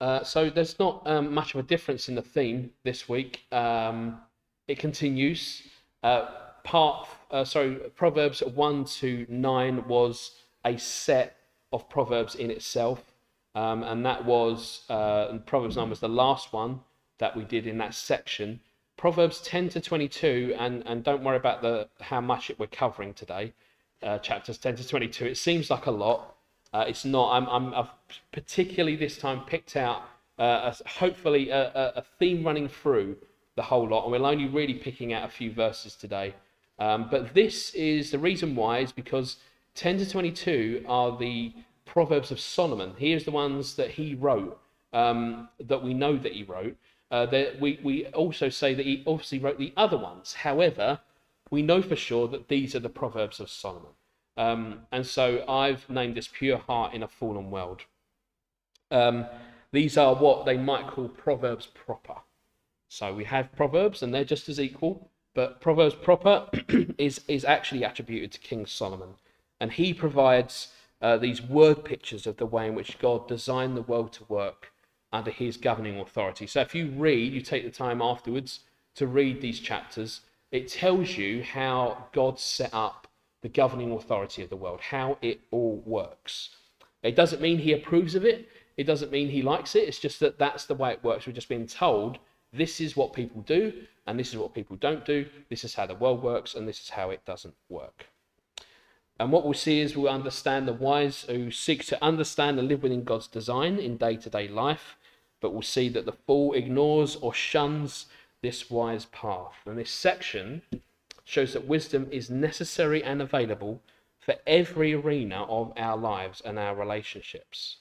So there's not much of a difference in the theme this week. It continues. Proverbs 1 to 9 was a set of proverbs in itself, and that was Proverbs 9 was the last one that we did in that section. Proverbs 10 to 22, and don't worry about how much we're covering today. Chapters 10 to 22. It seems like a lot. It's not. I've particularly this time picked out hopefully a theme running through the whole lot, and we're only really picking out a few verses today. But this is the reason why, is because 10 to 22 are the Proverbs of Solomon. Here's the ones that he wrote, that we know that he wrote. That we also say that he obviously wrote the other ones. However, we know for sure that these are the Proverbs of Solomon. And so I've named this Pure Heart in a Fallen World. These are what they might call Proverbs proper. So we have Proverbs, and they're just as equal. But Proverbs proper is actually attributed to King Solomon. And he provides these word pictures of the way in which God designed the world to work under his governing authority. So if you take the time afterwards to read these chapters, it tells you how God set up the governing authority of the world, how it all works. It doesn't mean he approves of it. It doesn't mean he likes it. It's just that that's the way it works. We're just being told this is what people do and this is what people don't do. This is how the world works and this is how it doesn't work. And what we'll see is we'll understand the wise who seek to understand and live within God's design in day-to-day life, but we'll see that the fool ignores or shuns this wise path. And this section shows that wisdom is necessary and available for every arena of our lives and our relationships.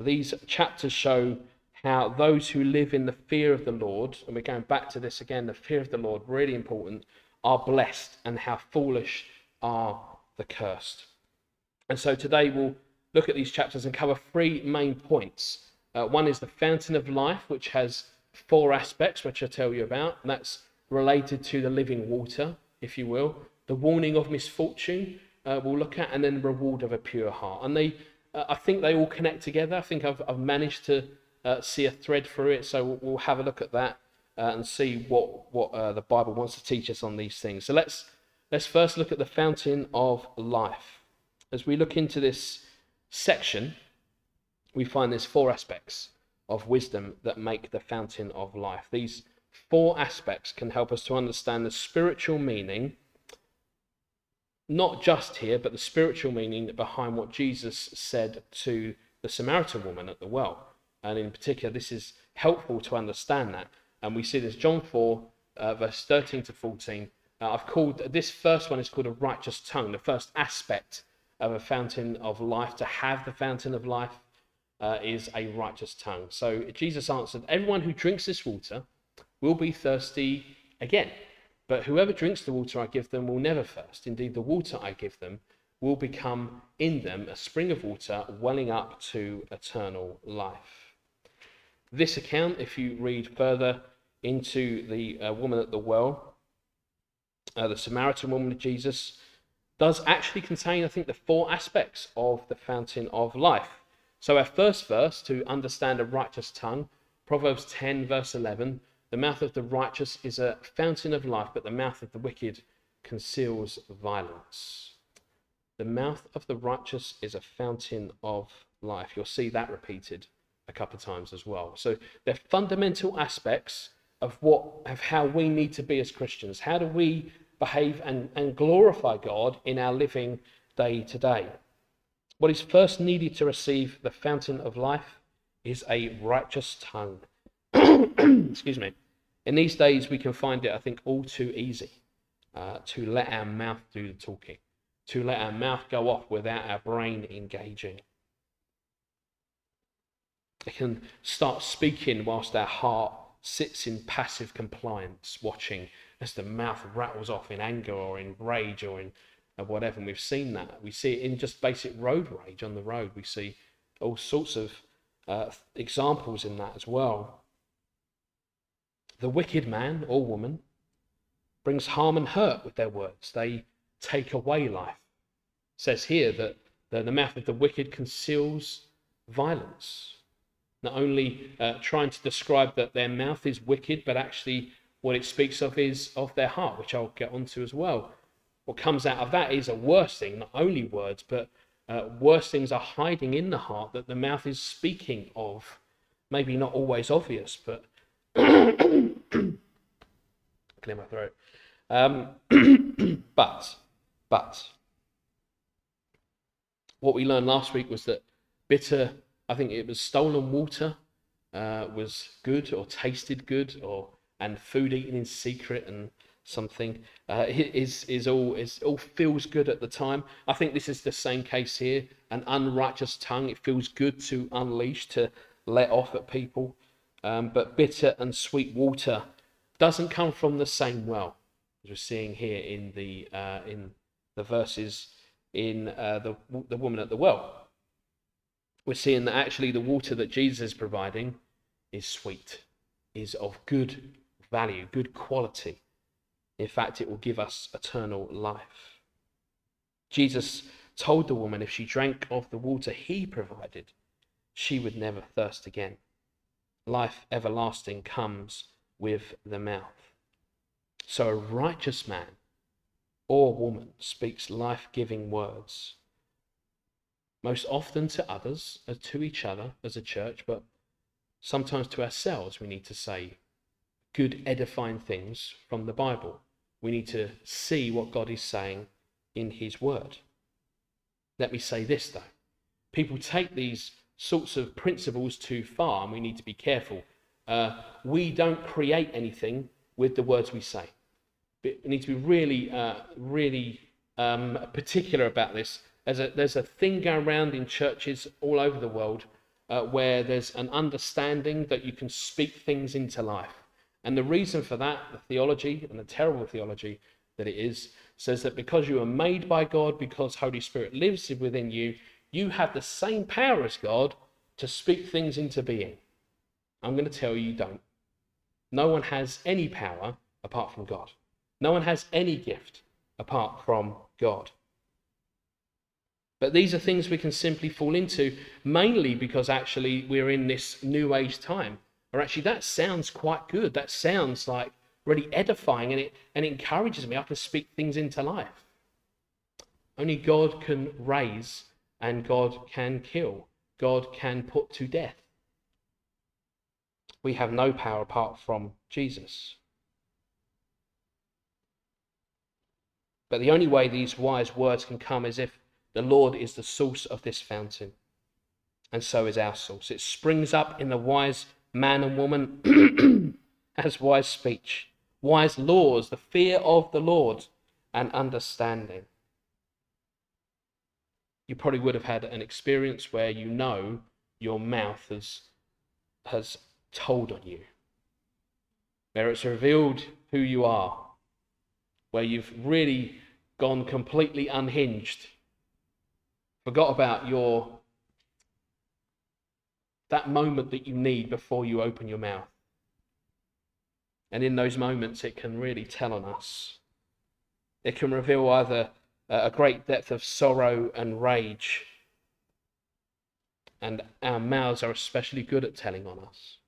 These chapters show how those who live in the fear of the Lord, and we're going back to this again, the fear of the Lord, really important, are blessed, and how foolish are the cursed. And so today we'll look at these chapters and cover three main points. One is the fountain of life, which has four aspects, which I'll tell you about. And that's related to the living water, if you will. The warning of misfortune we'll look at, and then the reward of a pure heart. And I think they all connect together. I think I've managed to see a thread through it. So we'll have a look at that and see what the Bible wants to teach us on these things. So Let's first look at the fountain of life. As we look into this section, we find there's four aspects of wisdom that make the fountain of life. These four aspects can help us to understand the spiritual meaning, not just here, but the spiritual meaning behind what Jesus said to the Samaritan woman at the well. And in particular, this is helpful to understand that. And we see this John 4, verse 13 to 14, I've called this first one is called a righteous tongue, the first aspect of a fountain of life. To have the fountain of life is a righteous tongue. So Jesus answered, "Everyone who drinks this water will be thirsty again, but whoever drinks the water I give them will never thirst. Indeed, the water I give them will become in them a spring of water welling up to eternal life." This account, if you read further into the woman at the well, the Samaritan woman of Jesus, does actually contain, I think, the four aspects of the fountain of life. So our first verse, to understand a righteous tongue, Proverbs 10, verse 11, "The mouth of the righteous is a fountain of life, but the mouth of the wicked conceals violence." The mouth of the righteous is a fountain of life. You'll see that repeated a couple of times as well. So they're fundamental aspects of how we need to be as Christians. How do we behave and glorify God in our living day to day? What is first needed to receive the fountain of life is a righteous tongue. Excuse me. In these days, we can find it, I think, all too easy to let our mouth do the talking, to let our mouth go off without our brain engaging. It can start speaking whilst our heart sits in passive compliance, watching as the mouth rattles off in anger or in rage or in whatever. And we've seen that. We see it in just basic road rage on the road. We see all sorts of examples in that as well. The wicked man or woman brings harm and hurt with their words. They take away life. It says here that the mouth of the wicked conceals violence. Not only trying to describe that their mouth is wicked, but actually what it speaks of is of their heart, which I'll get onto as well. What comes out of that is a worse thing, not only words, but worse things are hiding in the heart that the mouth is speaking of. Maybe not always obvious, but clear my throat. But what we learned last week was that bitter, I think it was stolen water, was good or tasted good, and food eaten in secret and something is all feels good at the time. I think this is the same case here. An unrighteous tongue, it feels good to unleash, to let off at people, but bitter and sweet water doesn't come from the same well, as we're seeing here in the verses in the woman at the well. We're seeing that actually the water that Jesus is providing is sweet, is of good value, good quality. In fact, it will give us eternal life. Jesus told the woman if she drank of the water he provided, she would never thirst again. Life everlasting comes with the mouth. So a righteous man or woman speaks life-giving words, most often to others, or to each other as a church, but sometimes to ourselves. We need to say good edifying things from the Bible. We need to see what God is saying in his word. Let me say this though. People take these sorts of principles too far and we need to be careful. We don't create anything with the words we say. But we need to be really particular about this. There's a thing going around in churches all over the world where there's an understanding that you can speak things into life. And the reason for that, the theology, and the terrible theology that it is, says that because you are made by God, because Holy Spirit lives within you, you have the same power as God to speak things into being. I'm going to tell you, you don't. No one has any power apart from God. No one has any gift apart from God. But these are things we can simply fall into, mainly because actually we're in this new age time. Or actually, that sounds quite good. That sounds like really edifying, and it encourages me. I can speak things into life. Only God can raise, and God can kill. God can put to death. We have no power apart from Jesus. But the only way these wise words can come is if the Lord is the source of this fountain, and so is our source. It springs up in the wise man and woman as wise speech, wise laws, the fear of the Lord, and understanding. You probably would have had an experience where you know your mouth has told on you, where it's revealed who you are, where you've really gone completely unhinged, forgot about that moment that you need before you open your mouth. And in those moments, it can really tell on us. It can reveal either a great depth of sorrow and rage, and our mouths are especially good at telling on us,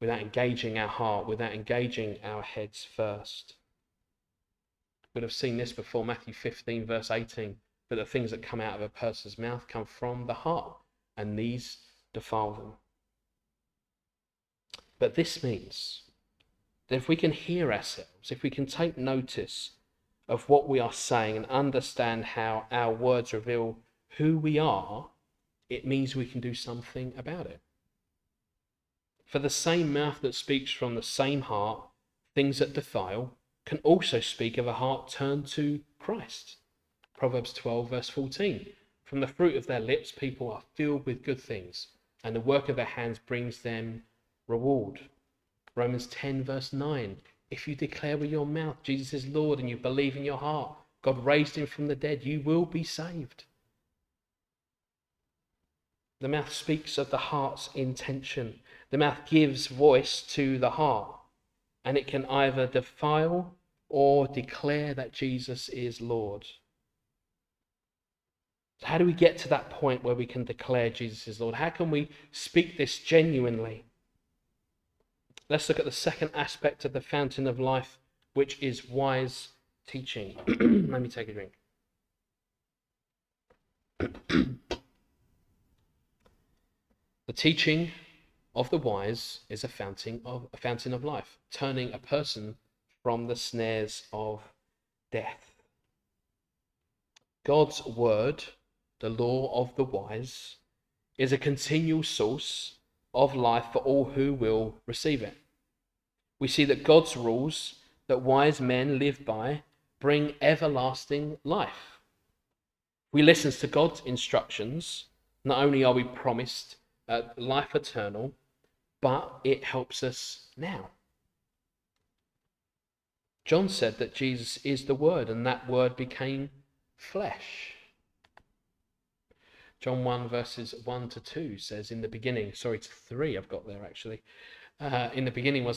without engaging our heart, without engaging our heads first. We'd have seen this before, Matthew 15, verse 18, but the things that come out of a person's mouth come from the heart, and these defile them. But this means that if we can hear ourselves, if we can take notice of what we are saying and understand how our words reveal who we are, it means we can do something about it. For the same mouth that speaks from the same heart things that defile can also speak of a heart turned to Christ. Proverbs 12, verse 14. From the fruit of their lips people are filled with good things, and the work of their hands brings them reward. Romans 10, verse 9. If you declare with your mouth Jesus is Lord and you believe in your heart God raised him from the dead, you will be saved. The mouth speaks of the heart's intention. The mouth gives voice to the heart, and it can either defile or declare that Jesus is Lord. So how do we get to that point where we can declare Jesus is Lord? How can we speak this genuinely? Let's look at the second aspect of the fountain of life, which is wise teaching. Let me take a drink. The teaching of the wise is a fountain of life, turning a person from the snares of death. God's word, the law of the wise, is a continual source of life for all who will receive it. We see that God's rules that wise men live by bring everlasting life. We listen to God's instructions. Not only are we promised life eternal, but it helps us now. John said that Jesus is the Word, and that Word became flesh. John 1 verses 1 to 2 says, in the beginning was the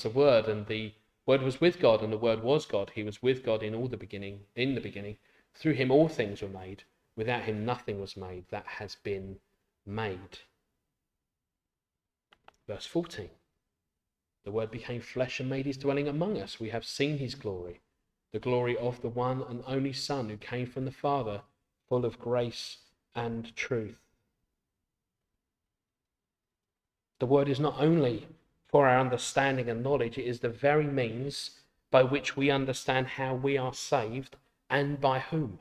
Word, and the Word was with God, and the Word was God. He was with God in the beginning. Through him all things were made. Without him nothing was made that has been made. Verse 14, the Word became flesh and made his dwelling among us. We have seen his glory, the glory of the one and only Son who came from the Father, full of grace and truth. The Word is not only for our understanding and knowledge, it is the very means by which we understand how we are saved and by whom.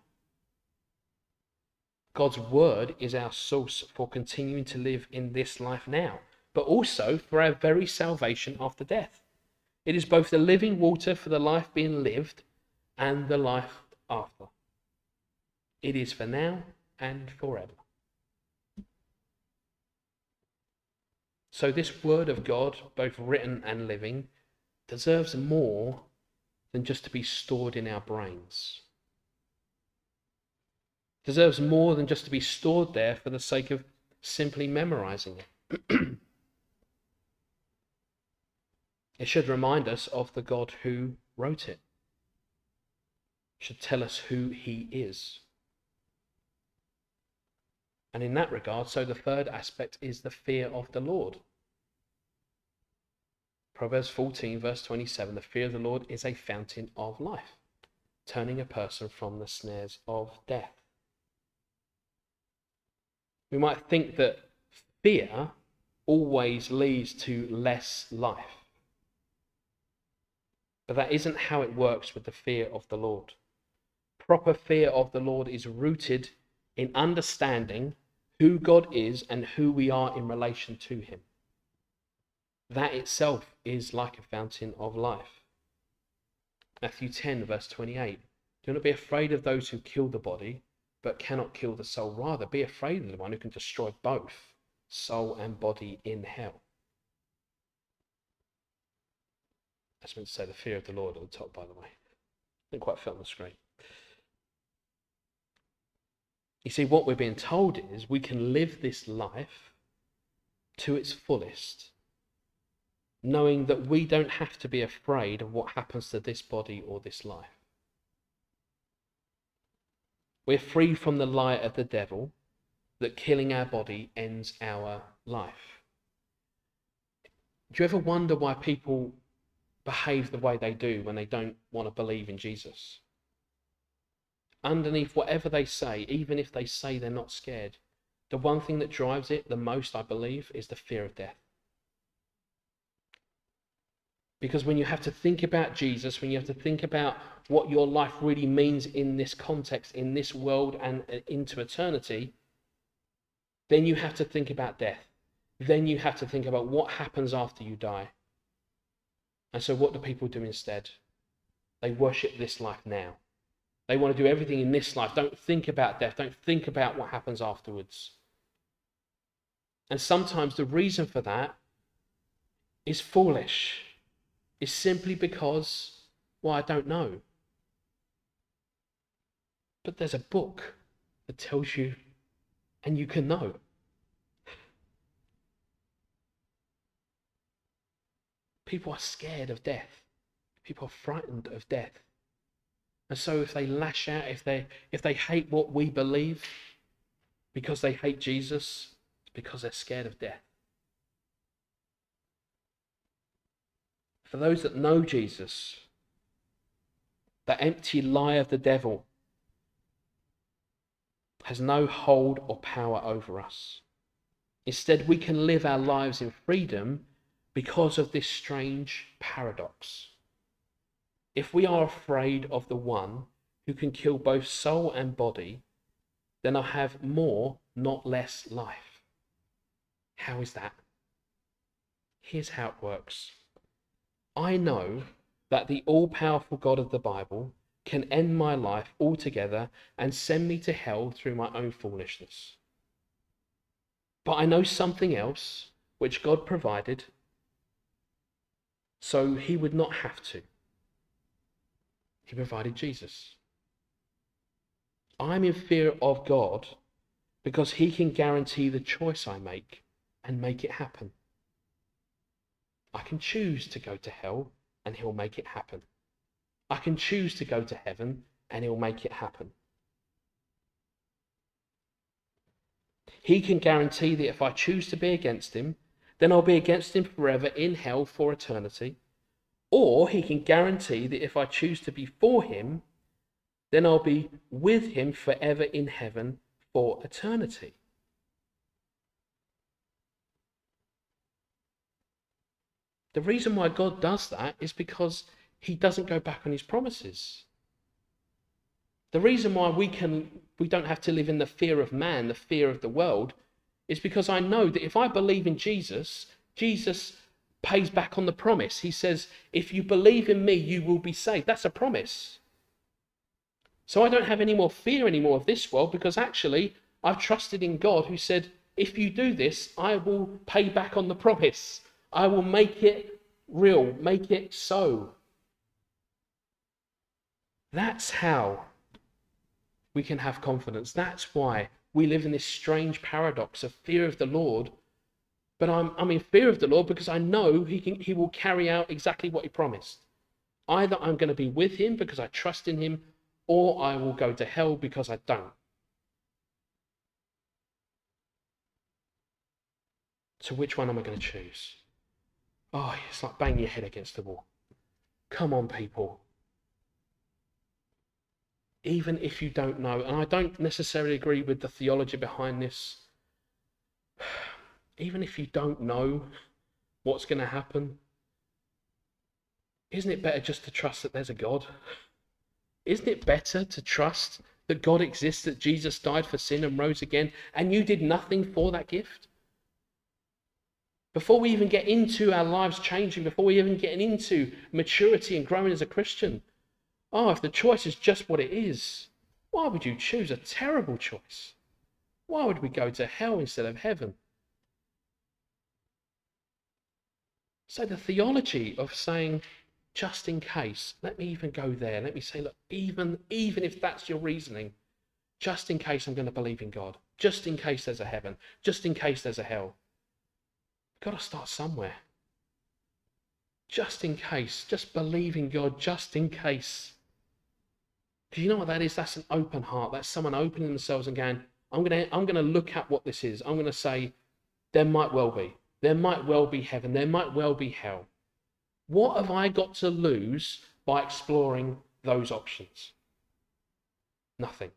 God's Word is our source for continuing to live in this life now, but also for our very salvation after death. It is both the living water for the life being lived and the life after. It is for now and forever. So this Word of God, both written and living, deserves more than just to be stored in our brains. It deserves more than just to be stored there for the sake of simply memorizing it. It should remind us of the God who wrote it. It should tell us who he is. And in that regard, so the third aspect is the fear of the Lord. Proverbs 14 verse 27, the fear of the Lord is a fountain of life, turning a person from the snares of death. We might think that fear always leads to less life. But that isn't how it works with the fear of the Lord. Proper fear of the Lord is rooted in understanding who God is and who we are in relation to him. That itself is like a fountain of life. Matthew 10 verse 28. Do not be afraid of those who kill the body, but cannot kill the soul. Rather, be afraid of the one who can destroy both soul and body in hell. I was meant to say the fear of the Lord at the top, by the way. Didn't quite fit on the screen. You see, what we're being told is we can live this life to its fullest, knowing that we don't have to be afraid of what happens to this body or this life. We're free from the lie of the devil that killing our body ends our life. Do you ever wonder why people behave the way they do when they don't want to believe in Jesus? Underneath whatever they say, even if they say they're not scared, the one thing that drives it the most, I believe, is the fear of death. Because when you have to think about Jesus, when you have to think about what your life really means in this context, in this world and into eternity, then you have to think about death. Then you have to think about what happens after you die. And so what do people do instead? They worship this life now. They want to do everything in this life. Don't think about death. Don't think about what happens afterwards. And sometimes the reason for that is foolish. It's simply because, well, I don't know. But there's a book that tells you, and you can know. People are scared of death. People are frightened of death. And so if they lash out, if they hate what we believe, because they hate Jesus, it's because they're scared of death. For those that know Jesus, the empty lie of the devil has no hold or power over us. Instead, we can live our lives in freedom because of this strange paradox. If we are afraid of the one who can kill both soul and body, then I'll have more, not less life. How is that? Here's how it works. I know that the all-powerful God of the Bible can end my life altogether and send me to hell through my own foolishness. But I know something else which God provided, so he would not have to. He provided Jesus. I'm in fear of God because he can guarantee the choice I make and make it happen. I can choose to go to hell and he'll make it happen. I can choose to go to heaven and he'll make it happen. He can guarantee that if I choose to be against him, then I'll be against him forever in hell for eternity. Or he can guarantee that if I choose to be for him, then I'll be with him forever in heaven for eternity. The reason why God does that is because he doesn't go back on his promises. The reason why we don't have to live in the fear of man, the fear of the world, is because I know that if I believe in Jesus, Jesus pays back on the promise. He says, if you believe in me, you will be saved. That's a promise. So I don't have any more fear anymore of this world, because actually I've trusted in God who said, if you do this, I will pay back on the promise. I will make it real, make it so. That's how we can have confidence. That's why we live in this strange paradox of fear of the Lord. But I'm in fear of the Lord because I know he will carry out exactly what he promised. Either I'm going to be with him because I trust in him, or I will go to hell because I don't. So which one am I going to choose? Oh, it's like banging your head against the wall. Come on, people. Even if you don't know, and I don't necessarily agree with the theology behind this, even if you don't know what's going to happen, isn't it better just to trust that there's a God? Isn't it better to trust that God exists, that Jesus died for sin and rose again, and you did nothing for that gift? Before we even get into our lives changing, before we even get into maturity and growing as a Christian, oh, if the choice is just what it is, why would you choose a terrible choice? Why would we go to hell instead of heaven? So the theology of saying, just in case, let me even go there. Let me say, look, even if that's your reasoning, just in case I'm going to believe in God. Just in case there's a heaven. Just in case there's a hell. We've got to start somewhere. Just in case. Just believe in God. Just in case. Because you know what that is? That's an open heart. That's someone opening themselves and going, I'm going to look at what this is. I'm going to say, there might well be. There might well be heaven. There might well be hell. What have I got to lose by exploring those options? Nothing.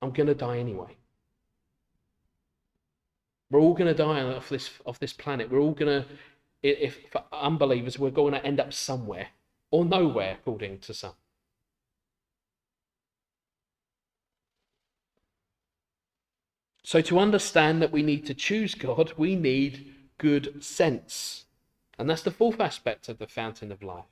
I'm going to die anyway. We're all going to die off this planet. We're all going to, if for unbelievers, we're going to end up somewhere or nowhere, according to some. So to understand that we need to choose God, we need good sense. And that's the fourth aspect of the fountain of life.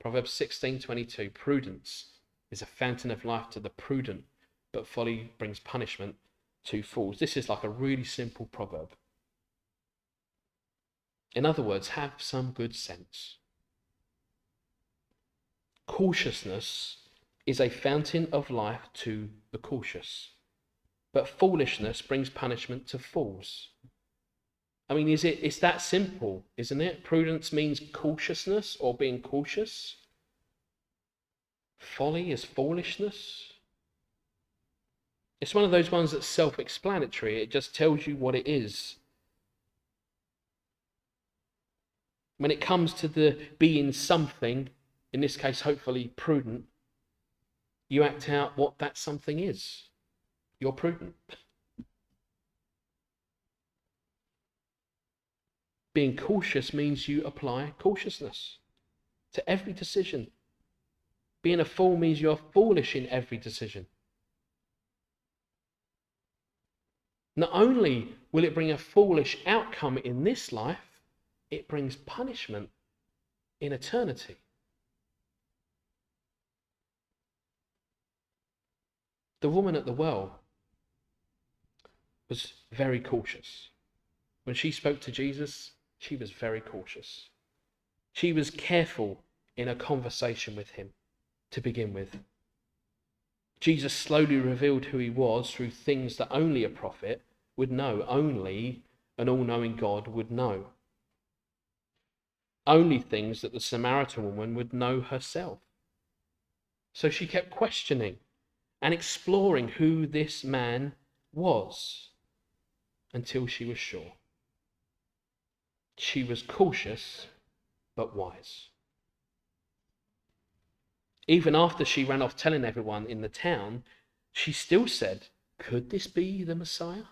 Proverbs 16:22, prudence is a fountain of life to the prudent, but folly brings punishment to fools. This is like a really simple proverb. In other words, have some good sense. Cautiousness is a fountain of life to the cautious, but foolishness brings punishment to fools. I mean, it's that simple, isn't it? Prudence means cautiousness or being cautious. Folly is foolishness. It's one of those ones that's self-explanatory. It just tells you what it is. When it comes to the being something, in this case, hopefully prudent, you act out what that something is. You're prudent. Being cautious means you apply cautiousness to every decision. Being a fool means you're foolish in every decision. Not only will it bring a foolish outcome in this life, it brings punishment in eternity. The woman at the well was very cautious. When she spoke to Jesus, she was very cautious. She was careful in her conversation with him to begin with. Jesus slowly revealed who he was through things that only a prophet would know, only an all-knowing God would know. Only things that the Samaritan woman would know herself. So she kept questioning and exploring who this man was until she was sure. She was cautious but wise. Even after she ran off telling everyone in the town, she still said, could this be the Messiah?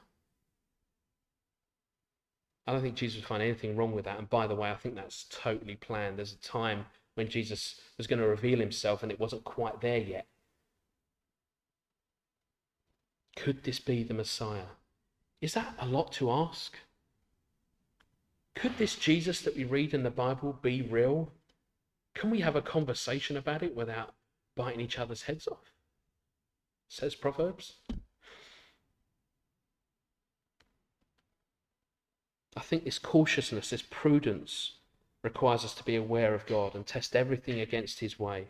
I don't think Jesus would find anything wrong with that. And by the way, I think that's totally planned. There's a time when Jesus was going to reveal himself and it wasn't quite there yet. Could this be the Messiah? Is that a lot to ask? Could this Jesus that we read in the Bible be real? Can we have a conversation about it without biting each other's heads off? Says Proverbs. I think this cautiousness, this prudence, requires us to be aware of God and test everything against his way.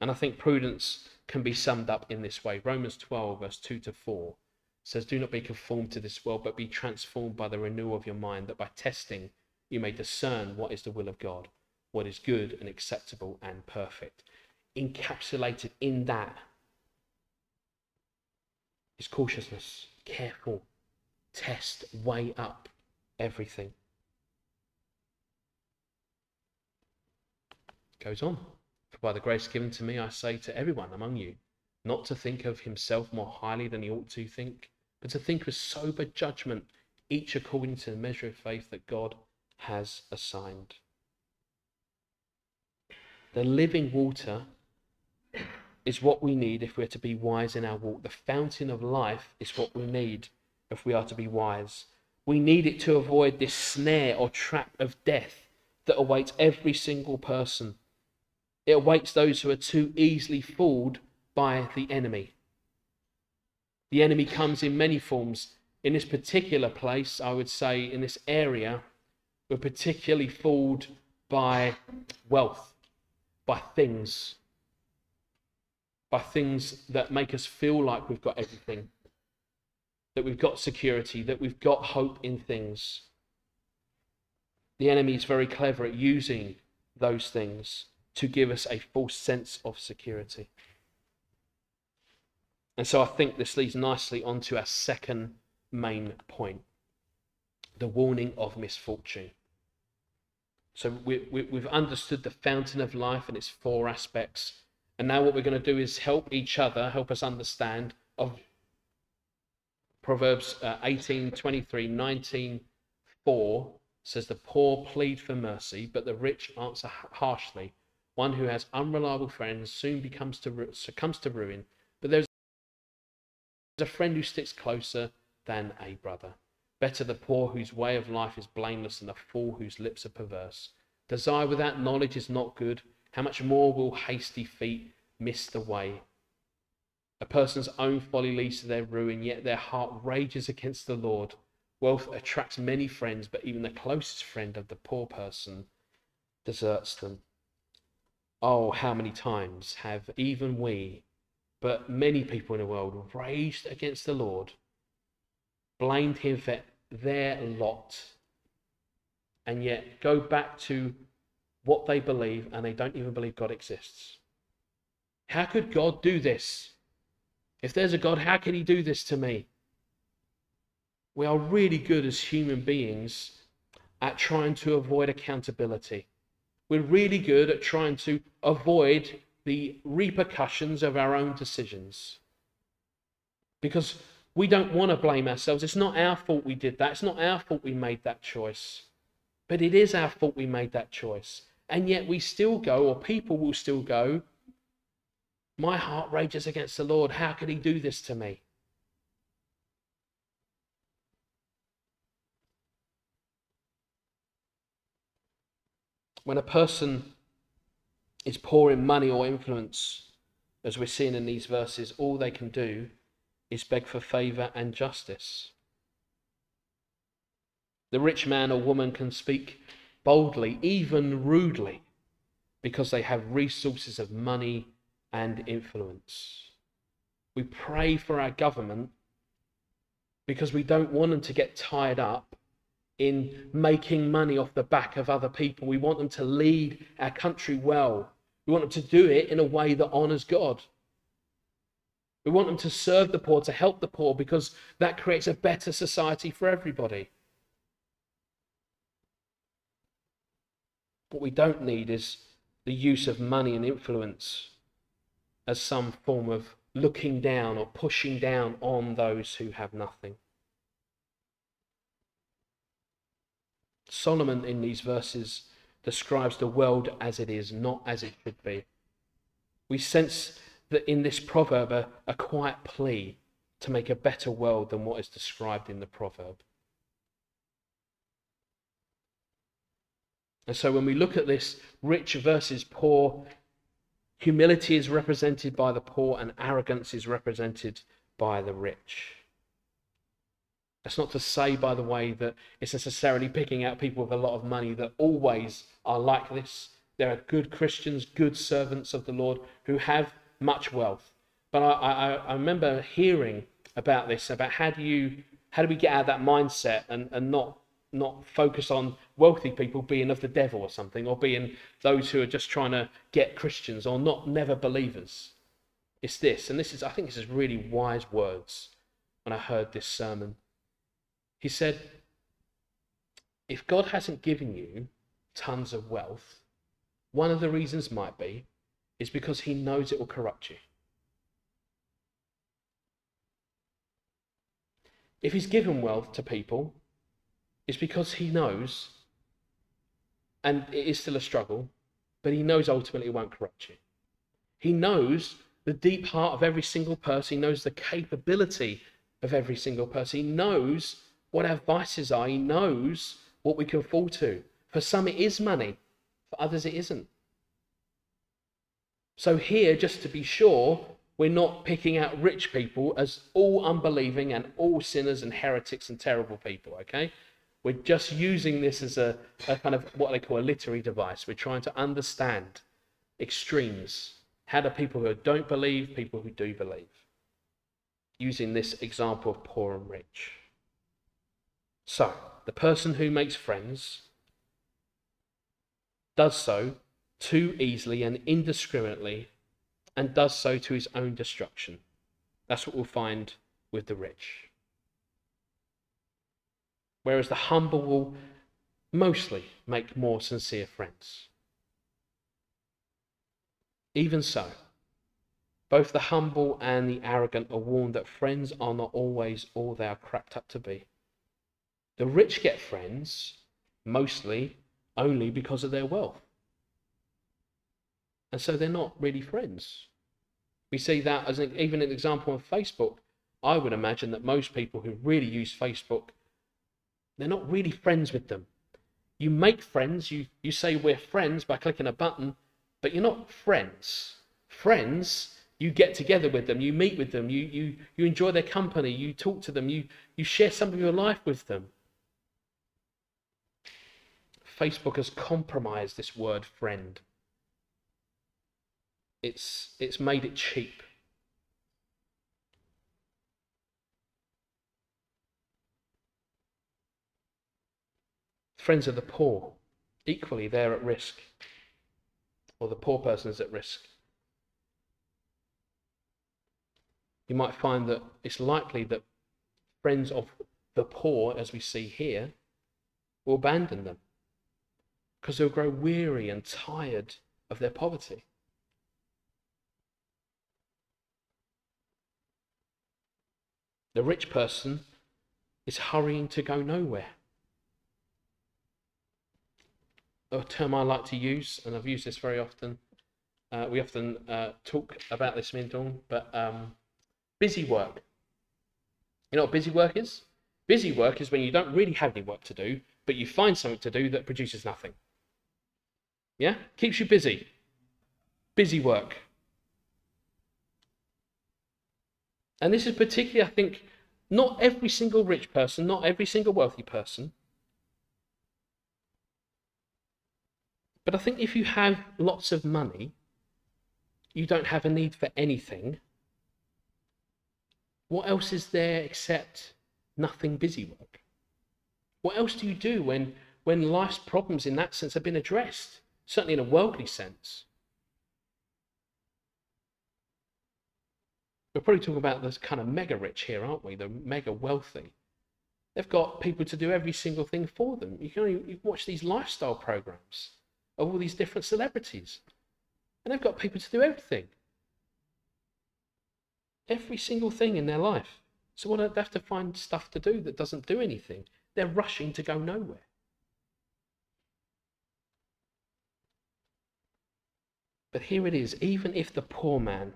And I think prudence can be summed up in this way. Romans 12, verse 2-4 says, do not be conformed to this world, but be transformed by the renewal of your mind, that by testing you may discern what is the will of God, what is good and acceptable and perfect. Encapsulated in that is cautiousness, careful, test, weigh up everything. Goes on. For by the grace given to me, I say to everyone among you, not to think of himself more highly than he ought to think, but to think with sober judgment, each according to the measure of faith that God has assigned. The living water is what we need if we're to be wise in our walk. The fountain of life is what we need if we are to be wise. We need it to avoid this snare or trap of death that awaits every single person. It awaits those who are too easily fooled by the enemy. The enemy comes in many forms. In this particular place, I would say, in this area, we're particularly fooled by wealth. By things that make us feel like we've got everything, that we've got security, that we've got hope in things. The enemy is very clever at using those things to give us a false sense of security. And so I think this leads nicely onto our second main point, the warning of misfortune. So we've understood the fountain of life and its four aspects. And now what we're going to do is help each other, help us understand of Proverbs 18:23-19:4 says, the poor plead for mercy, but the rich answer harshly. One who has unreliable friends soon succumbs to ruin, but there's a friend who sticks closer than a brother. Better the poor whose way of life is blameless than the fool whose lips are perverse. Desire without knowledge is not good. How much more will hasty feet miss the way? A person's own folly leads to their ruin, yet their heart rages against the Lord. Wealth attracts many friends, but even the closest friend of the poor person deserts them. Oh, how many times have even we, but many people in the world, raged against the Lord, blamed him for their lot, and yet go back to what they believe, and they don't even believe God exists. How could God do this? If there's a God, how can he do this to me? We are really good as human beings at trying to avoid accountability. We're really good at trying to avoid the repercussions of our own decisions. Because we don't want to blame ourselves. It's not our fault we did that. It's not our fault we made that choice. But it is our fault we made that choice. And yet we still go, or people will still go, my heart rages against the Lord. How could he do this to me? When a person is poor in money or influence, as we're seeing in these verses, all they can do is beg for favor and justice. The rich man or woman can speak boldly, even rudely, because they have resources of money and influence. We pray for our government because we don't want them to get tied up in making money off the back of other people. We want them to lead our country well. We want them to do it in a way that honors God. We want them to serve the poor, to help the poor, because that creates a better society for everybody. What we don't need is the use of money and influence as some form of looking down or pushing down on those who have nothing. Solomon, in these verses, describes the world as it is, not as it should be. We sense that in this proverb a quiet plea to make a better world than what is described in the proverb. And so when we look at this rich versus poor, humility is represented by the poor and arrogance is represented by the rich. That's not to say, by the way, that it's necessarily picking out people with a lot of money that always are like this. There are good Christians, good servants of the Lord who have much wealth. But I remember hearing about this, about how do we get out of that mindset and not focus on wealthy people being of the devil or something, or being those who are just trying to get Christians or never believers. It's this, and I think this is really wise words when I heard this sermon. He said, if God hasn't given you tons of wealth, one of the reasons might be is because he knows it will corrupt you. If he's given wealth to people, it's because he knows, and it is still a struggle, but he knows ultimately it won't corrupt you. He knows the deep heart of every single person. He knows the capability of every single person. He knows what our vices are. He knows what we can fall to. For some it is money, for others it isn't. So here, just to be sure, we're not picking out rich people as all unbelieving and all sinners and heretics and terrible people, okay? We're just using this as a kind of what they call a literary device. We're trying to understand extremes. How do people who don't believe, people who do believe? Using this example of poor and rich. So, the person who makes friends does so too easily and indiscriminately, and does so to his own destruction. That's what we'll find with the rich. Whereas the humble will mostly make more sincere friends. Even so, both the humble and the arrogant are warned that friends are not always all they are cracked up to be. The rich get friends, mostly, only because of their wealth. And so they're not really friends. We see that as even an example on Facebook. I would imagine that most people who really use Facebook, they're not really friends with them. You make friends, you say we're friends by clicking a button, but you're not friends. Friends, you get together with them, you meet with them, you enjoy their company, you talk to them, you share some of your life with them. Facebook has compromised this word friend. It's made it cheap. Friends of the poor, equally they're at risk, or the poor person is at risk. you might find that it's likely that friends of the poor, as we see here, will abandon them because they'll grow weary and tired of their poverty. The rich person is hurrying to go nowhere. A term I like to use, and I've used this very often, we often talk about this mid-dawn, but busy work. You know what busy work is? Busy work is when you don't really have any work to do, but you find something to do that produces nothing. Yeah? Keeps you busy. Busy work. And this is particularly, I think, not every single rich person, not every single wealthy person. But I think if you have lots of money, you don't have a need for anything. What else is there except nothing busy work? What else do you do when life's problems in that sense have been addressed? Certainly in a worldly sense. We're probably talking about this kind of mega rich here, aren't we? The mega wealthy. They've got people to do every single thing for them. You watch these lifestyle programs of all these different celebrities. And they've got people to do everything. Every single thing in their life. So what, they have to find stuff to do that doesn't do anything. They're rushing to go nowhere. But here it is, even if the poor man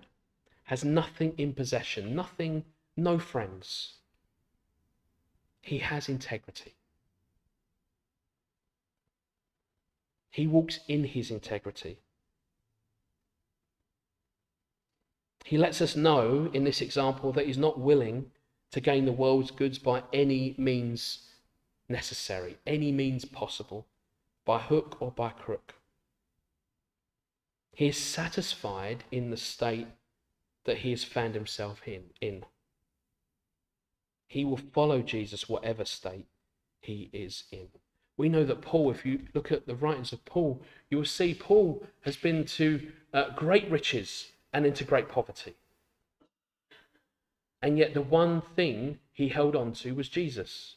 has nothing in possession, nothing, no friends, he has integrity. He walks in his integrity. He lets us know in this example that he's not willing to gain the world's goods by any means necessary, any means possible, by hook or by crook. He is satisfied in the state that he has found himself in. He will follow Jesus whatever state he is in. We know that Paul, if you look at the writings of Paul, you will see Paul has been to great riches and into great poverty. And yet the one thing he held on to was Jesus.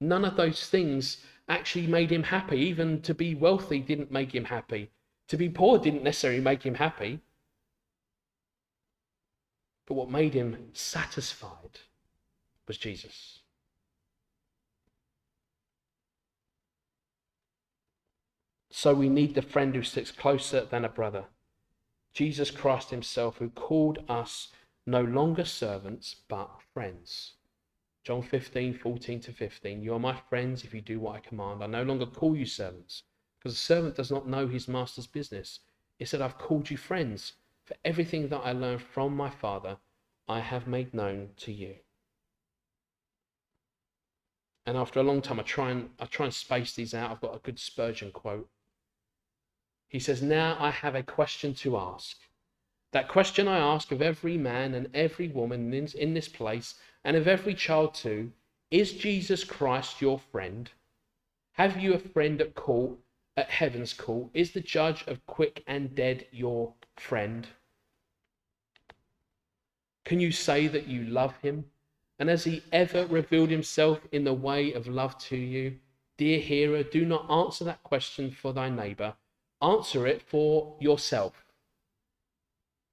None of those things actually made him happy. Even to be wealthy didn't make him happy. To be poor didn't necessarily make him happy. But what made him satisfied was Jesus. So we need the friend who sticks closer than a brother. Jesus Christ himself, who called us no longer servants, but friends. John 15:14-15, you are my friends if you do what I command. I no longer call you servants, because a servant does not know his master's business. It said, I've called you friends, for everything that I learned from my Father, I have made known to you. And after a long time, I try and space these out. I've got a good Spurgeon quote. He says, now I have a question to ask. That question I ask of every man and every woman in this place, and of every child too, is Jesus Christ your friend? Have you a friend at court, at heaven's court? Is the judge of quick and dead your friend? Can you say that you love him? And has he ever revealed himself in the way of love to you? Dear hearer, do not answer that question for thy neighbour. Answer it for yourself.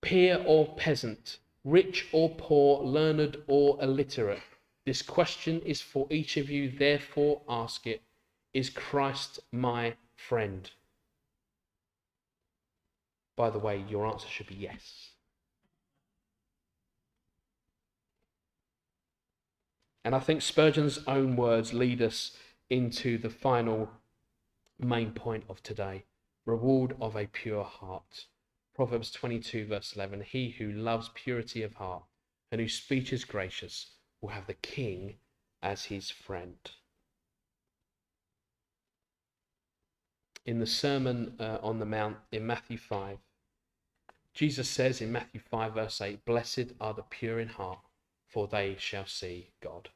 Peer or peasant, rich or poor, learned or illiterate, this question is for each of you, therefore ask it. Is Christ my friend? By the way, your answer should be yes. And I think Spurgeon's own words lead us into the final main point of today. Reward of a pure heart. Proverbs 22:11. He who loves purity of heart and whose speech is gracious will have the king as his friend. In the Sermon on the Mount in Matthew 5, Jesus says in Matthew 5:8, blessed are the pure in heart, for they shall see God.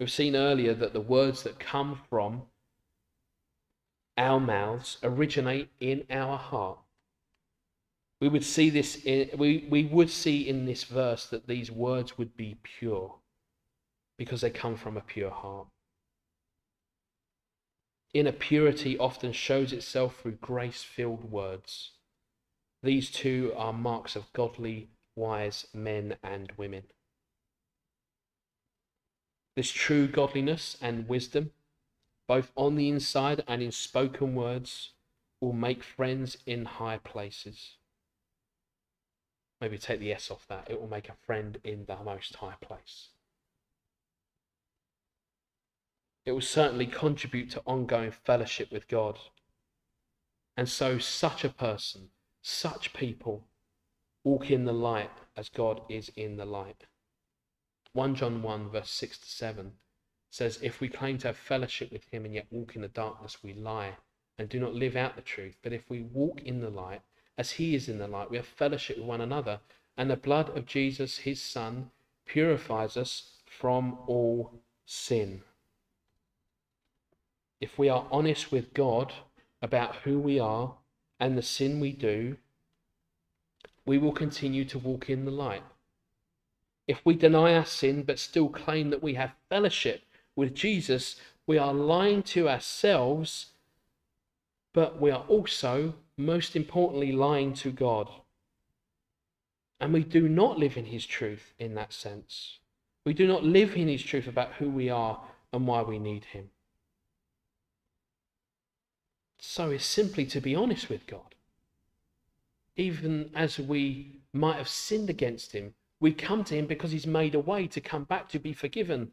We've seen earlier that the words that come from our mouths originate in our heart. We would see this. We would see in this verse that these words would be pure because they come from a pure heart. Inner purity often shows itself through grace-filled words. These two are marks of godly, wise men and women. This true godliness and wisdom, both on the inside and in spoken words, will make friends in high places. Maybe take the S off that. It will make a friend in the most high place. It will certainly contribute to ongoing fellowship with God. And so such a person, such people, walk in the light as God is in the light. 1 John 1 verse 6 to 7 says, if we claim to have fellowship with him and yet walk in the darkness, we lie and do not live out the truth. But if we walk in the light, as he is in the light, we have fellowship with one another, and the blood of Jesus, his son, purifies us from all sin. If we are honest with God about who we are and the sin we do, we will continue to walk in the light. If we deny our sin but still claim that we have fellowship with Jesus, we are lying to ourselves, but we are also, most importantly, lying to God. And we do not live in his truth in that sense. We do not live in his truth about who we are and why we need him. So is simply to be honest with God. Even as we might have sinned against him, we come to him because he's made a way to come back to be forgiven.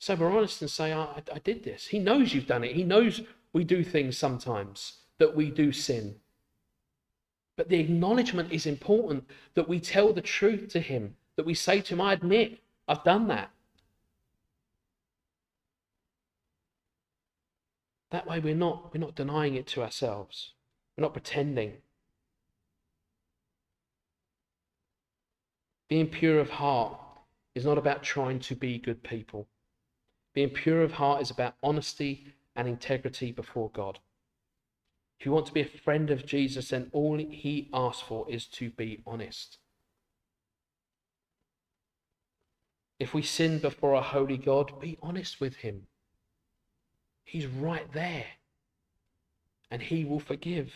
So we're honest and say, I did this. He knows you've done it. He knows we do things sometimes, that we do sin. But the acknowledgement is important, that we tell the truth to him, that we say to him, I admit, I've done that. That way we're not denying it to ourselves. We're not pretending. Being pure of heart is not about trying to be good people. Being pure of heart is about honesty and integrity before God. If you want to be a friend of Jesus, then all he asks for is to be honest. If we sin before a holy God, be honest with him. He's right there, and he will forgive.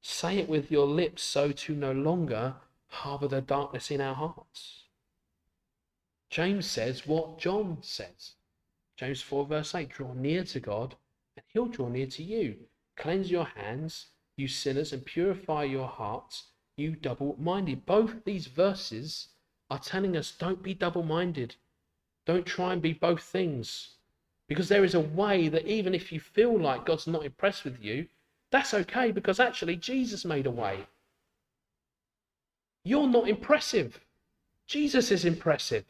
Say it with your lips so to no longer harbour the darkness in our hearts. James says what John says. James 4 verse 8, draw near to God, and he'll draw near to you. Cleanse your hands, you sinners, and purify your hearts, you double-minded. Both these verses are telling us, don't be double-minded. Don't try and be both things. Because there is a way that even if you feel like God's not impressed with you, that's okay, because actually Jesus made a way. You're not impressive. Jesus is impressive.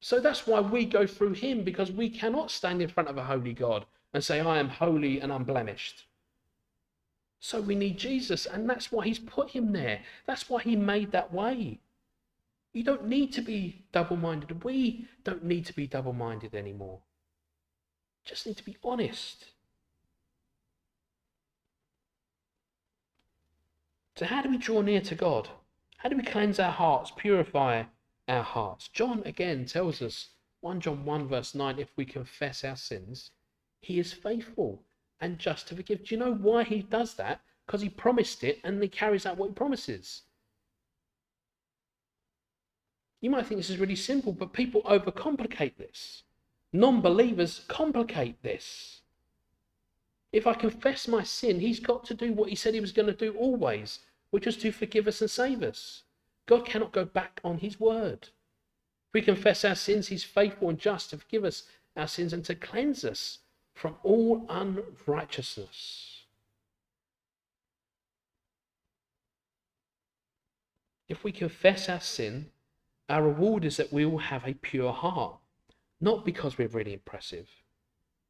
So that's why we go through him, because we cannot stand in front of a holy God and say, I am holy and unblemished. So we need Jesus, and that's why he's put him there. That's why he made that way. You don't need to be double-minded. We don't need to be double-minded anymore. Just need to be honest. So how do we draw near to God? How do we cleanse our hearts, purify our hearts? John again tells us, 1 John 1 verse 9, if we confess our sins, he is faithful and just to forgive. Do you know why he does that? Because he promised it, and he carries out what he promises. You might think this is really simple, but people overcomplicate this. Non-believers complicate this. If I confess my sin, he's got to do what he said he was going to do always, which was to forgive us and save us. God cannot go back on his word. If we confess our sins, he's faithful and just to forgive us our sins and to cleanse us from all unrighteousness. If we confess our sin, our reward is that we will have a pure heart, not because we're really impressive,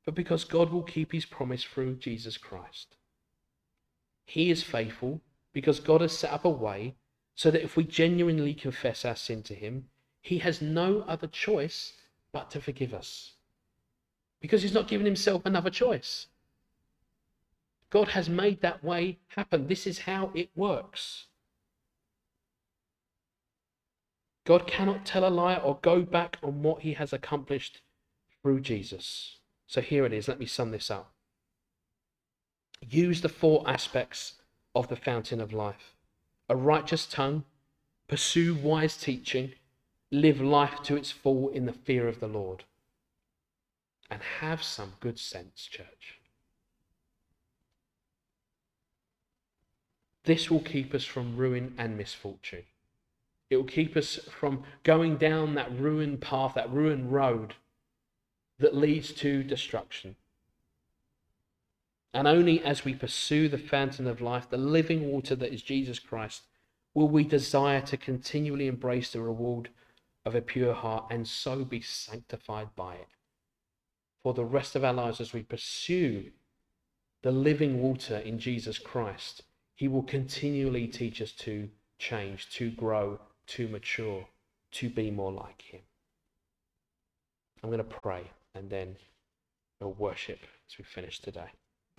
but because God will keep his promise through Jesus Christ. He is faithful because God has set up a way so that if we genuinely confess our sin to him, he has no other choice but to forgive us, because he's not given himself another choice. God has made that way happen. This is how it works. God cannot tell a lie or go back on what he has accomplished through Jesus. So here it is. Let me sum this up. Use the four aspects of the fountain of life: a righteous tongue, pursue wise teaching, live life to its full in the fear of the Lord, and have some good sense, church. This will keep us from ruin and misfortune. It will keep us from going down that ruined path, that ruined road that leads to destruction. And only as we pursue the fountain of life, the living water that is Jesus Christ, will we desire to continually embrace the reward of a pure heart and so be sanctified by it for the rest of our lives. As we pursue the living water in Jesus Christ, he will continually teach us to change, to grow, to mature, to be more like him. I'm going to pray and then we'll worship as we finish today.